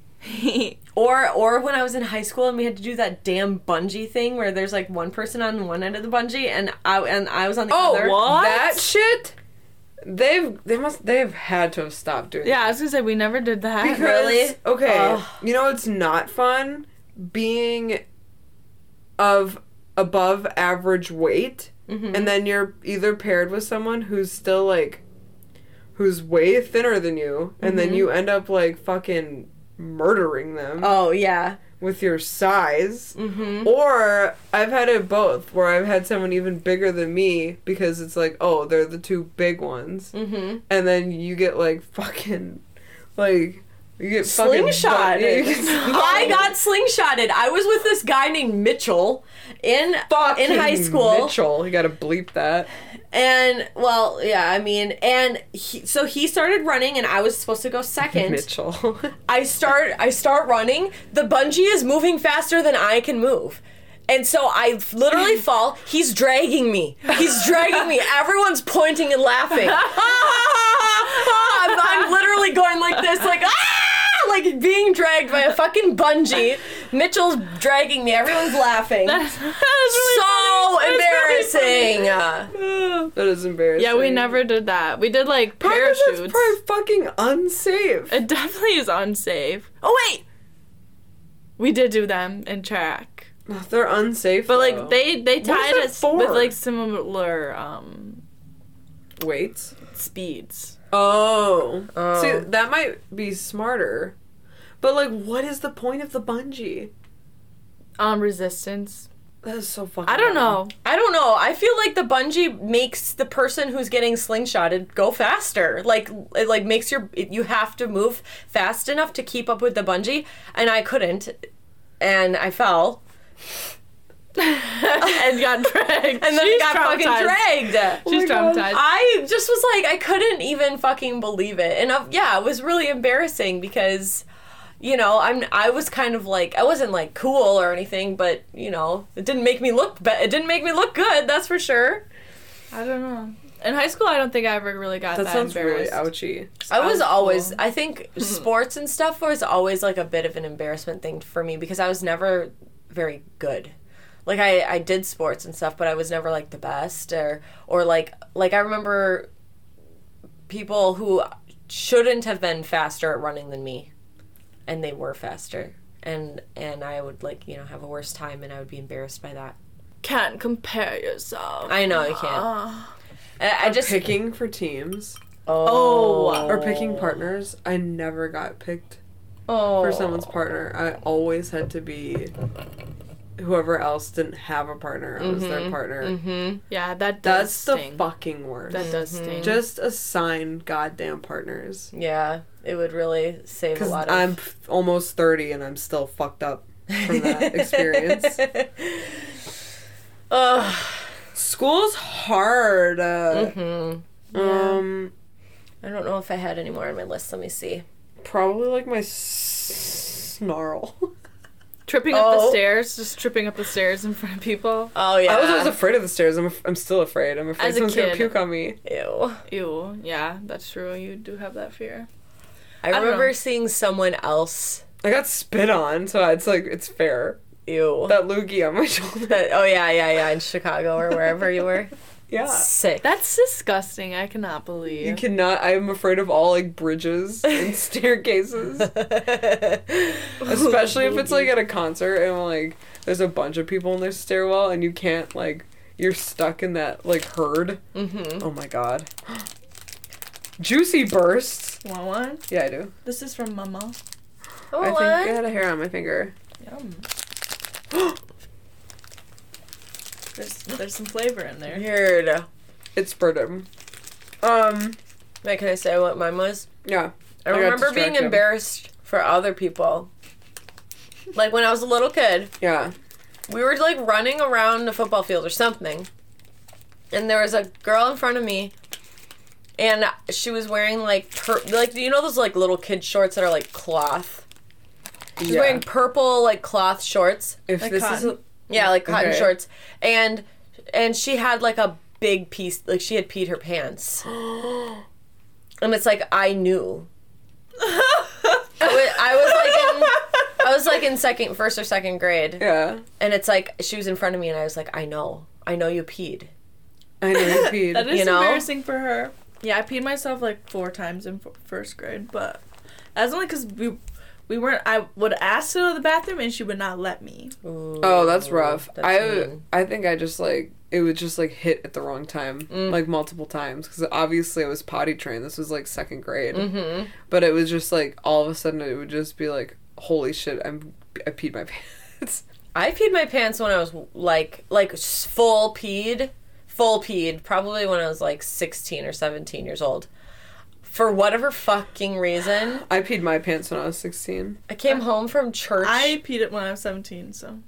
Or when I was in high school and we had to do that damn bungee thing where there's like one person on one end of the bungee and I was on the other. Oh, what? That shit? They've had to have stopped doing that. Yeah, I was gonna say we never did that. Because, really? Okay. You know it's not fun being of above average weight, and then you're either paired with someone who's still like who's way thinner than you, and then you end up like fucking murdering them. Oh, yeah. With your size. Mm-hmm. Or I've had it both, where I've had someone even bigger than me because it's like, oh, they're the two big ones. Mm-hmm. And then you get, like, fucking, like... You get slingshotted. I got slingshotted. I was with this guy named Mitchell in high school. Mitchell, you gotta bleep that. And well, yeah, I mean, and he started running, and I was supposed to go second. Mitchell. I start running. The bungee is moving faster than I can move. And so I literally fall. He's dragging me. Everyone's pointing and laughing. I'm literally going like this, like, ah! Like, being dragged by a fucking bungee. Mitchell's dragging me. Everyone's laughing. That is really funny. That is embarrassing. Yeah, we never did that. We did like parachutes. That's probably fucking unsafe. It definitely is unsafe. Oh wait, we did do them in track. They're unsafe. But like they tied us with like similar weights, speeds. Oh. See, that might be smarter. But like, what is the point of the bungee? Resistance. That is so fucking I don't know. I feel like the bungee makes the person who's getting slingshotted go faster. Like, it like makes you have to move fast enough to keep up with the bungee, and I couldn't, and I fell. And got dragged. And then got fucking dragged. She's traumatized. I just was like, I couldn't even fucking believe it. And it was really embarrassing because, you know, I was kind of like, I wasn't like cool or anything, but, you know, it didn't make me look good, that's for sure. I don't know. In high school, I don't think I ever really got that embarrassed. That sounds really ouchy. I was always, I think sports and stuff was always like a bit of an embarrassment thing for me because I was never very good. Like, I did sports and stuff, but I was never, like, the best. Or I remember people who shouldn't have been faster at running than me. And they were faster. And I would, like, you know, have a worse time, and I would be embarrassed by that. Can't compare yourself. I know, you can't. I just... Picking for teams. Oh. Or picking partners. I never got picked for someone's partner. I always had to be... Whoever else didn't have a partner, I was their partner. Mm-hmm. Yeah, that does sting. That's the fucking worst. That does sting. Just assign goddamn partners. Yeah, it would really save a lot of... I'm almost 30 and I'm still fucked up from that experience. Ugh. School's hard. I don't know if I had any more on my list. Let me see. Probably like my snarl. Tripping up the stairs, just tripping up the stairs in front of people. Oh, yeah. I was always afraid of the stairs. I'm still afraid. I'm afraid someone's going to puke on me. Ew. Yeah, that's true. You do have that fear. I remember seeing someone else. I got spit on, so it's like, it's fair. Ew. That loogie on my shoulder. Yeah, in Chicago or wherever you were. Yeah. Sick. That's disgusting. I cannot believe. You cannot. I'm afraid of all, like, bridges and staircases. Especially if it's, like, at a concert and, like, there's a bunch of people in their stairwell and you can't, like, you're stuck in that, like, herd. Mm-hmm. Oh, my God. Juicy bursts. Want one? Yeah, I do. This is from Mama. Oh, I think I had a hair on my finger. Yum. There's some flavor in there. Weird. It's burden. Wait, can I say what mine was? Yeah. I remember being embarrassed for other people. Like, when I was a little kid. Yeah. We were, like, running around the football field or something. And there was a girl in front of me. And she was wearing, like, you know those, like, little kid shorts that are, like, cloth? She's wearing purple, like, cloth shorts. Yeah, like cotton shorts. And she had like a big piece, like she had peed her pants. And it's like, I knew. I was like in first or second grade. Yeah. And it's like, she was in front of me and I was like, I know you peed. That is embarrassing for her. Yeah, I peed myself like 4 times in first grade, but that's only because we weren't. I would ask to go to the bathroom, and she would not let me. Ooh, oh, that's rough. That's mean. I think I just, like, it would just, like, hit at the wrong time, like, multiple times. Because, obviously, I was potty trained. This was, like, second grade. Mm-hmm. But it was just, like, all of a sudden, it would just be, like, holy shit, I peed my pants. I peed my pants when I was, like full peed, probably when I was, like, 16 or 17 years old. For whatever fucking reason. I peed my pants when I was 16. I came home from church. I peed it when I was 17, so.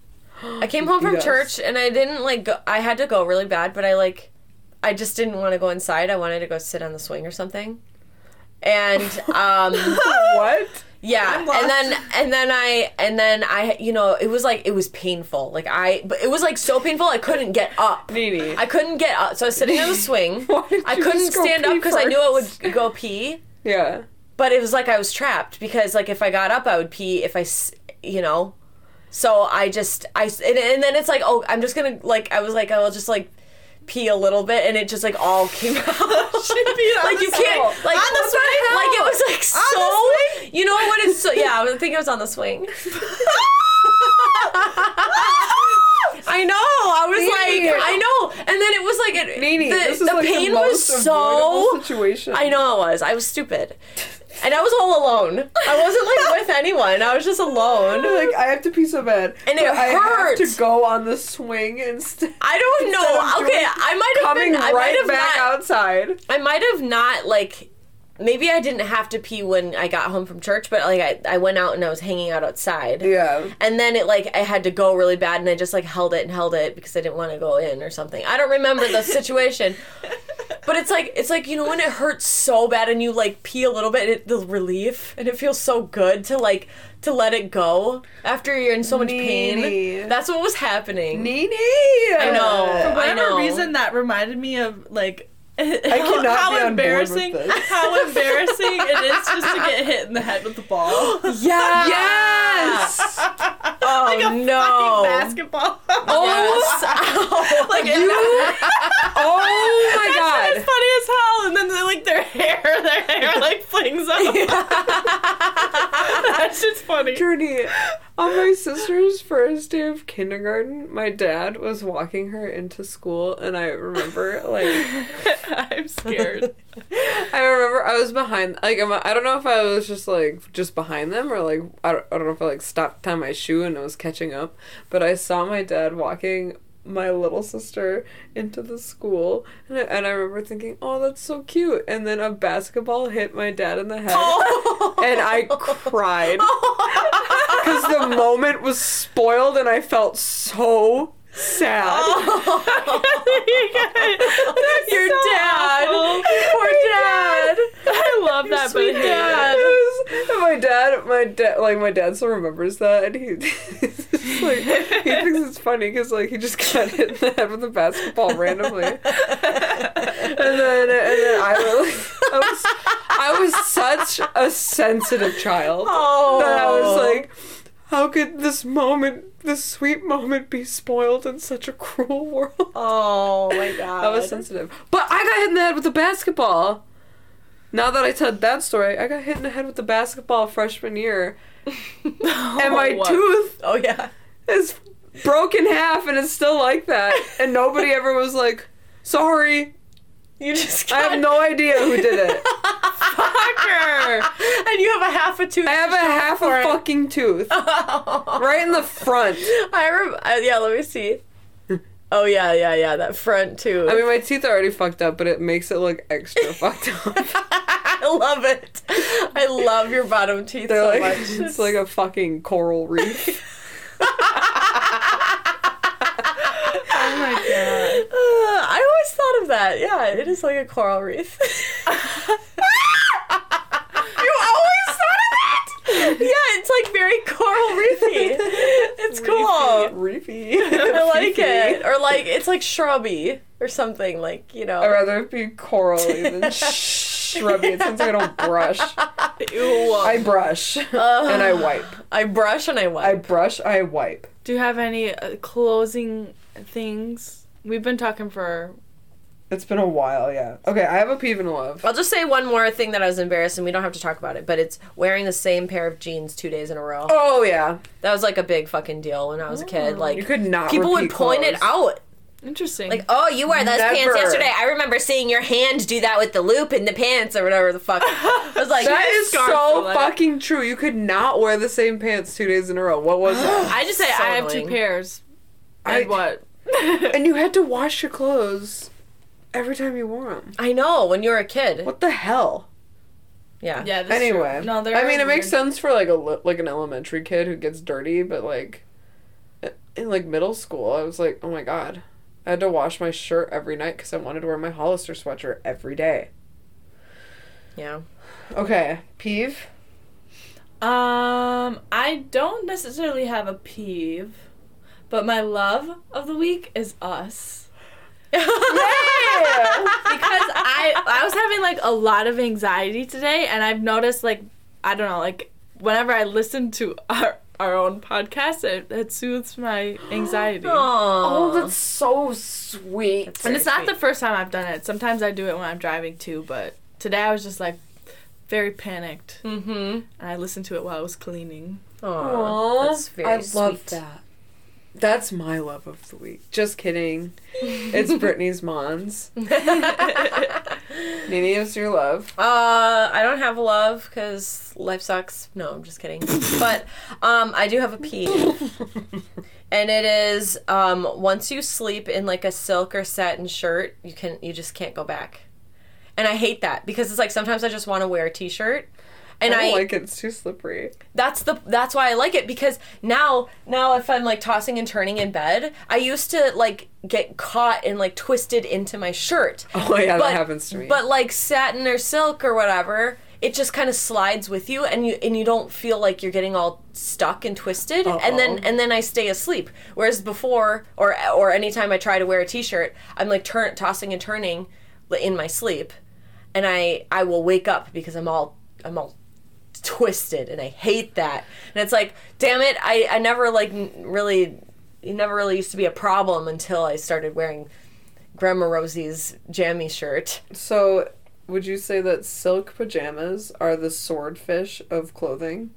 I came home from church, and I didn't, like, go, I had to go really bad, but I just didn't want to go inside. I wanted to go sit on the swing or something. And, What? Yeah. And then I, you know, it was, like, it was painful. Like, but it was, like, so painful, I couldn't get up. Nene. I couldn't get up. So I was sitting on the swing. I couldn't stand up because I knew it would go pee. Yeah. But it was, like, I was trapped because, like, if I got up, I would pee. If I, you know. So and then it's like, oh, I'm just gonna, like, I was like, I'll just, like, pee a little bit, and it just, like, all came out. Like, you can't, like, on the swing. Like, it was, like, so, you know what it's, so, yeah, I think I was on the swing. I know. I was like, I know. And then it was like, the pain was so. Situation. I know it was. I was stupid. And I was all alone. I wasn't, like, with anyone. I was just alone. Like, I have to pee so bad. And it hurt. I have to go on the swing instead. I don't know. Okay, I might have been. Coming right back outside. I might have not, like, maybe I didn't have to pee when I got home from church, but, like, I went out and I was hanging out outside. Yeah. And then it, like, I had to go really bad, and I just, like, held it because I didn't want to go in or something. I don't remember the situation. But it's like, you know, when it hurts so bad and you, like, pee a little bit, and the relief, and it feels so good to, like, to let it go after you're in so much pain. That's what was happening. Nene! I know. For whatever reason, that reminded me of, like, how embarrassing it is just to get hit in the head with the ball. Yeah. Yes. Oh, like a fucking basketball. Oh, like you. Oh my god. It's funny as hell. And then like their hair like flings up. Yeah. That shit's funny. Journey. On my sister's first day of kindergarten, my dad was walking her into school, and I remember, like, I'm scared. I remember I was behind, like, I don't know if I was just behind them, or, like, I don't know if I, like, stopped on my shoe and I was catching up, but I saw my dad walking my little sister into the school, and I remember thinking, oh, that's so cute, and then a basketball hit my dad in the head, and I cried. Because the moment was spoiled, and I felt so sad. Your so dad. Awful. Poor dad. I love your that, but I hate it. And my dad still remembers that, and he's like, he thinks it's funny because, like, he just got hit in the head with a basketball randomly. And then I was such a sensitive child that I was like, how could this sweet moment be spoiled in such a cruel world? Oh, my God. I was sensitive. But I got hit in the head with a basketball. Now that I told that story, I got hit in the head with a basketball freshman year. And my tooth is broke in half, and it's still like that. And nobody ever was like, sorry. You just I have no idea who did it. Fucker! And you have a half a tooth. I have a half a fucking tooth. Oh. Right in the front. Yeah, let me see. Oh, yeah, that front tooth. I mean, my teeth are already fucked up, but it makes it look extra fucked up. I love it. I love your bottom teeth. They're so, like, much. It's like a fucking coral reef. Oh my god. I always thought of that. Yeah, it is like a coral reef. You always thought of that? Yeah, it's like very coral reefy. It's cool. Reefy. I like it. Or like, it's like shrubby or something, like, you know. I'd rather it be corally than shrubby. It sounds like I don't brush. Ew. I brush and I wipe. I brush and I wipe. I brush, I wipe. Do you have any closing things? We've been talking for... It's been a while, yeah. Okay, I have a peeve and a love. I'll just say one more thing that I was embarrassed, and we don't have to talk about it, but it's wearing the same pair of jeans 2 days in a row. Oh, yeah. That was, like, a big fucking deal when I was a kid. Like, you could not people would point clothes. It out. Interesting. Like, oh, you wore those pants yesterday. I remember seeing your hand do that with the loop in the pants or whatever the fuck. I was like, that is so fucking true. You could not wear the same pants 2 days in a row. What was that? I just said, so I have annoying. 2 pairs. And what? And you had to wash your clothes every time you wore them. I know, when you were a kid. What the hell? Yeah. Yeah. That's anyway, true. No, I mean, weird. It makes sense for like an elementary kid who gets dirty, but like in like middle school, I was like, oh my god, I had to wash my shirt every night because I wanted to wear my Hollister sweatshirt every day. Yeah. Okay, peeve. I don't necessarily have a peeve. But my love of the week is us. Yeah. Because I was having, like, a lot of anxiety today, and I've noticed, like, I don't know, like, whenever I listen to our our own podcast. It soothes my anxiety. Oh, that's so sweet. That's and it's not sweet. The first time I've done it. Sometimes I do it when I'm driving too, but today I was just like very panicked. Mm-hmm. And I listened to it while I was cleaning. Oh, that's very sweet. I love that. That's my love of the week. Just kidding. It's Brittany's Mons. Nene, what's your love? I don't have a love because life sucks. No, I'm just kidding. But I do have a peeve. And it is once you sleep in like a silk or satin shirt, you just can't go back. And I hate that because it's like sometimes I just want to wear a t-shirt. And I don't like it. It's too slippery. That's why I like it, because now if I'm like tossing and turning in bed, I used to like get caught and like twisted into my shirt. Oh yeah, that happens to me. But like satin or silk or whatever, it just kind of slides with you, and you don't feel like you're getting all stuck and twisted. Uh-oh. And then I stay asleep. Whereas before or anytime I try to wear a t-shirt, I'm like tossing and turning in my sleep, and I will wake up because I'm all twisted, and I hate that. And it's like, damn it, I never like really, it never really used to be a problem until I started wearing Grandma Rosie's jammy shirt. So would you say that silk pajamas are the swordfish of clothing?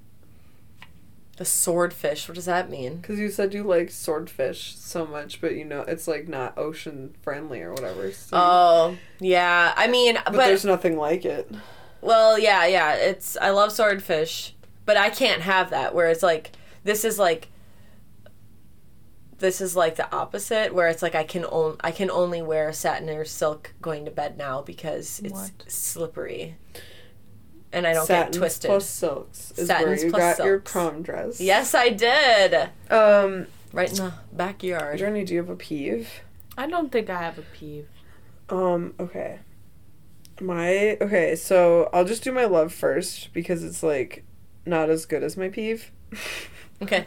The swordfish, what does that mean? Because you said you like swordfish so much, but you know it's like not ocean friendly or whatever. So. Oh, yeah. I mean, but there's nothing like it. Well, yeah, I love swordfish, but I can't have that, where it's like, this is like the opposite, where it's like, I can only wear satin or silk going to bed now, because it's slippery, and I don't get twisted. Satins plus silks is where you got your prom dress. Yes, I did! Right in the backyard. Journey, do you have a peeve? I don't think I have a peeve. Okay. So I'll just do my love first because it's like not as good as my peeve. Okay.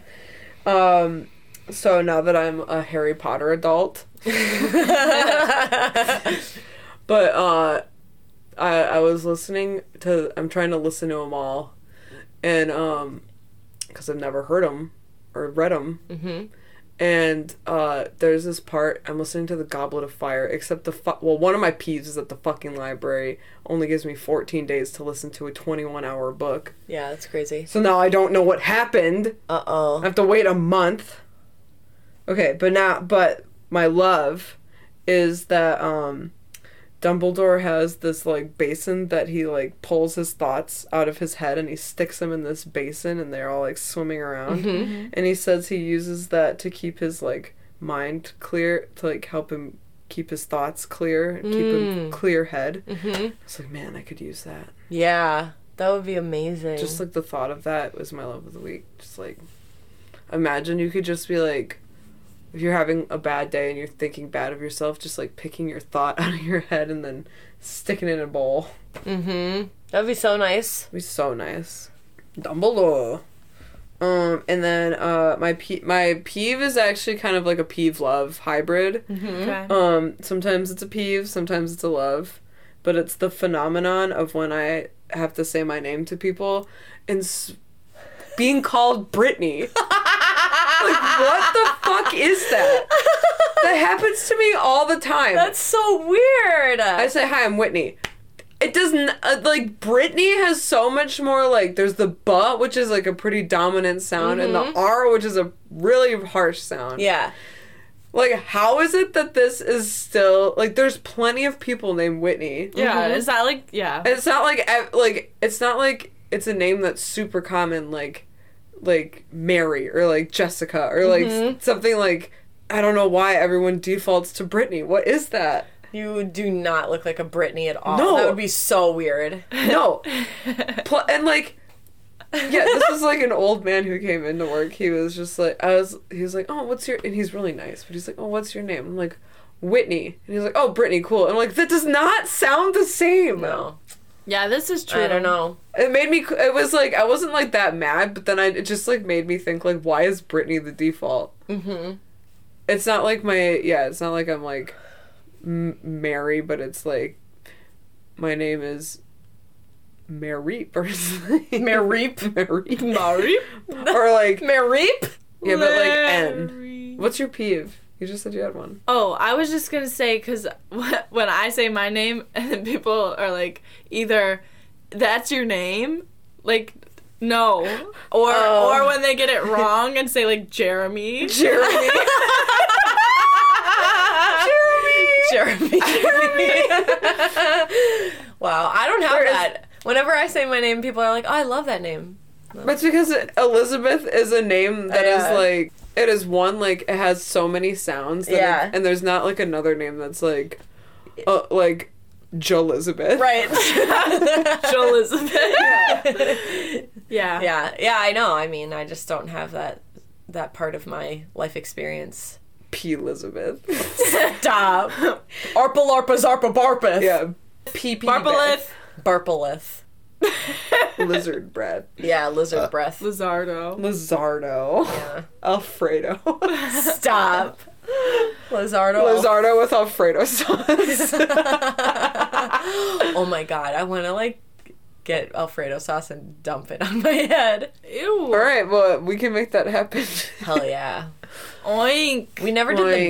So now that I'm a Harry Potter adult, but I was listening to. I'm trying to listen to them all, and because I've never heard them or read them. Mm-hmm. And there's this part, I'm listening to The Goblet of Fire, except one of my peeves is that the fucking library only gives me 14 days to listen to a 21-hour book. Yeah, that's crazy. So now I don't know what happened. Uh-oh. I have to wait a month. Okay, but my love is that Dumbledore has this, like, basin that he, like, pulls his thoughts out of his head and he sticks them in this basin and they're all, like, swimming around. Mm-hmm. And he says he uses that to keep his, like, mind clear, to, like, help him keep his thoughts clear and keep him clear head. Mm-hmm. I was like, man, I could use that. Yeah, that would be amazing. Just, like, the thought of that was my love of the week. Just, like, imagine you could just be, like, if you're having a bad day and you're thinking bad of yourself, just, like, picking your thought out of your head and then sticking it in a bowl. Mm-hmm. That'd be so nice. It'd be so nice. Dumbledore. And then my peeve is actually kind of like a peeve-love hybrid. Mm-hmm. Okay. Sometimes it's a peeve, sometimes it's a love. But it's the phenomenon of when I have to say my name to people and being called Brittany. Like, what the fuck is that? That happens to me all the time. That's so weird. I say, hi, I'm Whitney. It doesn't, like, Brittany has so much more, like, there's the buh, which is, like, a pretty dominant sound, and the R, which is a really harsh sound. Yeah. Like, how is it that this is still, like, there's plenty of people named Whitney. Yeah, mm-hmm. Is that, like, yeah. It's not, like, it's not, like, it's a name that's super common, like Mary or like Jessica or like something like, I don't know why everyone defaults to Brittany. What is that? You do not look like a Brittany at all. No. That would be so weird. No. And like, yeah, this is like an old man who came into work. He was just like, he was like, oh, what's your, and he's really nice, but he's like, oh, what's your name? I'm like, Whitney. And he's like, oh, Brittany, cool. And I'm like, that does not sound the same. No. Yeah, this is true. I don't know. It made me... It was, like... I wasn't, like, that mad, but then it just, like, made me think, like, why is Brittany the default? Mm-hmm. It's not like my... Yeah, it's not like I'm, like, Mary, but it's, like, my name is Mareep or something. Mareep. Or like... Mareep? Yeah, but like N. What's your peeve? You just said you had one. Oh, I was just going to say, because when I say my name, and then people are like, either, that's your name? Like... No. Or when they get it wrong and say, like, Jeremy. Jeremy. Wow, I don't have that. Whenever I say my name, people are like, oh, I love that name. But it's because Elizabeth is a name that is, like, it is one, like, it has so many sounds. That it, and there's not, like, another name that's, like... Jolizabeth. Right. Jolizabeth. Yeah, I know. I mean, I just don't have that part of my life experience. P-Lizabeth. Stop. Arpa-larpa zarpa barpeth. Yeah. P-P-Beth. Barpelith. Lizard breath. Yeah, lizard breath. Lizardo. Yeah. Alfredo. Stop. Lizardo with Alfredo sauce. Oh my god, I want to like get Alfredo sauce and dump it on my head. Ew. Alright, well, we can make that happen. Hell yeah. Oink. We never did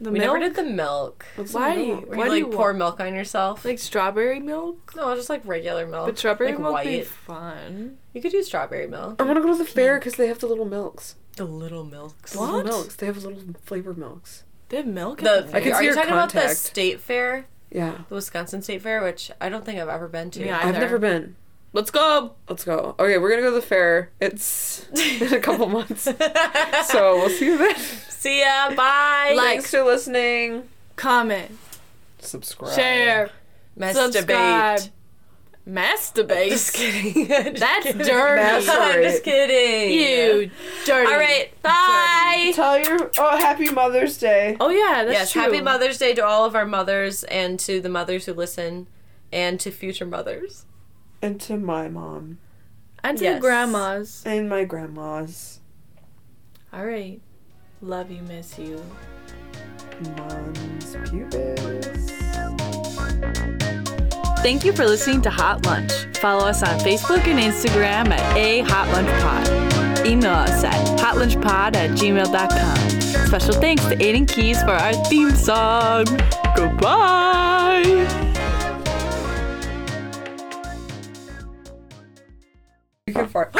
the milk. Why? Why do you pour milk on yourself? Like strawberry milk? No, just like regular milk. But strawberry milk would be fun. You could do strawberry milk. I want to go to the fair because they have the little milks. The little milks. What? Little milks. They have little flavored milks. They have milk in them. I can see your contact. Are you talking about the state fair? Yeah. The Wisconsin State Fair, which I don't think I've ever been to. Yeah, I've never been. Let's go. Okay, we're going to go to the fair. It's in a couple months. So we'll see you then. See ya. Bye. Thanks for listening. Comment. Subscribe. Share. Masturbate. Masturbate? Just kidding. That's dirty. I'm just kidding. You dirty. All right. Bye. Tell your... Oh, happy Mother's Day. Oh, yeah. That's true. Happy Mother's Day to all of our mothers and to the mothers who listen and to future mothers. And to my mom. And to your grandmas. And my grandmas. All right. Love you, miss you. Mom's pubis. Thank you for listening to Hot Lunch. Follow us on Facebook and Instagram at @HotLunchPod. Email us at hotlunchpod@gmail.com. Special thanks to Aiden Keys for our theme song. Goodbye. You can fart.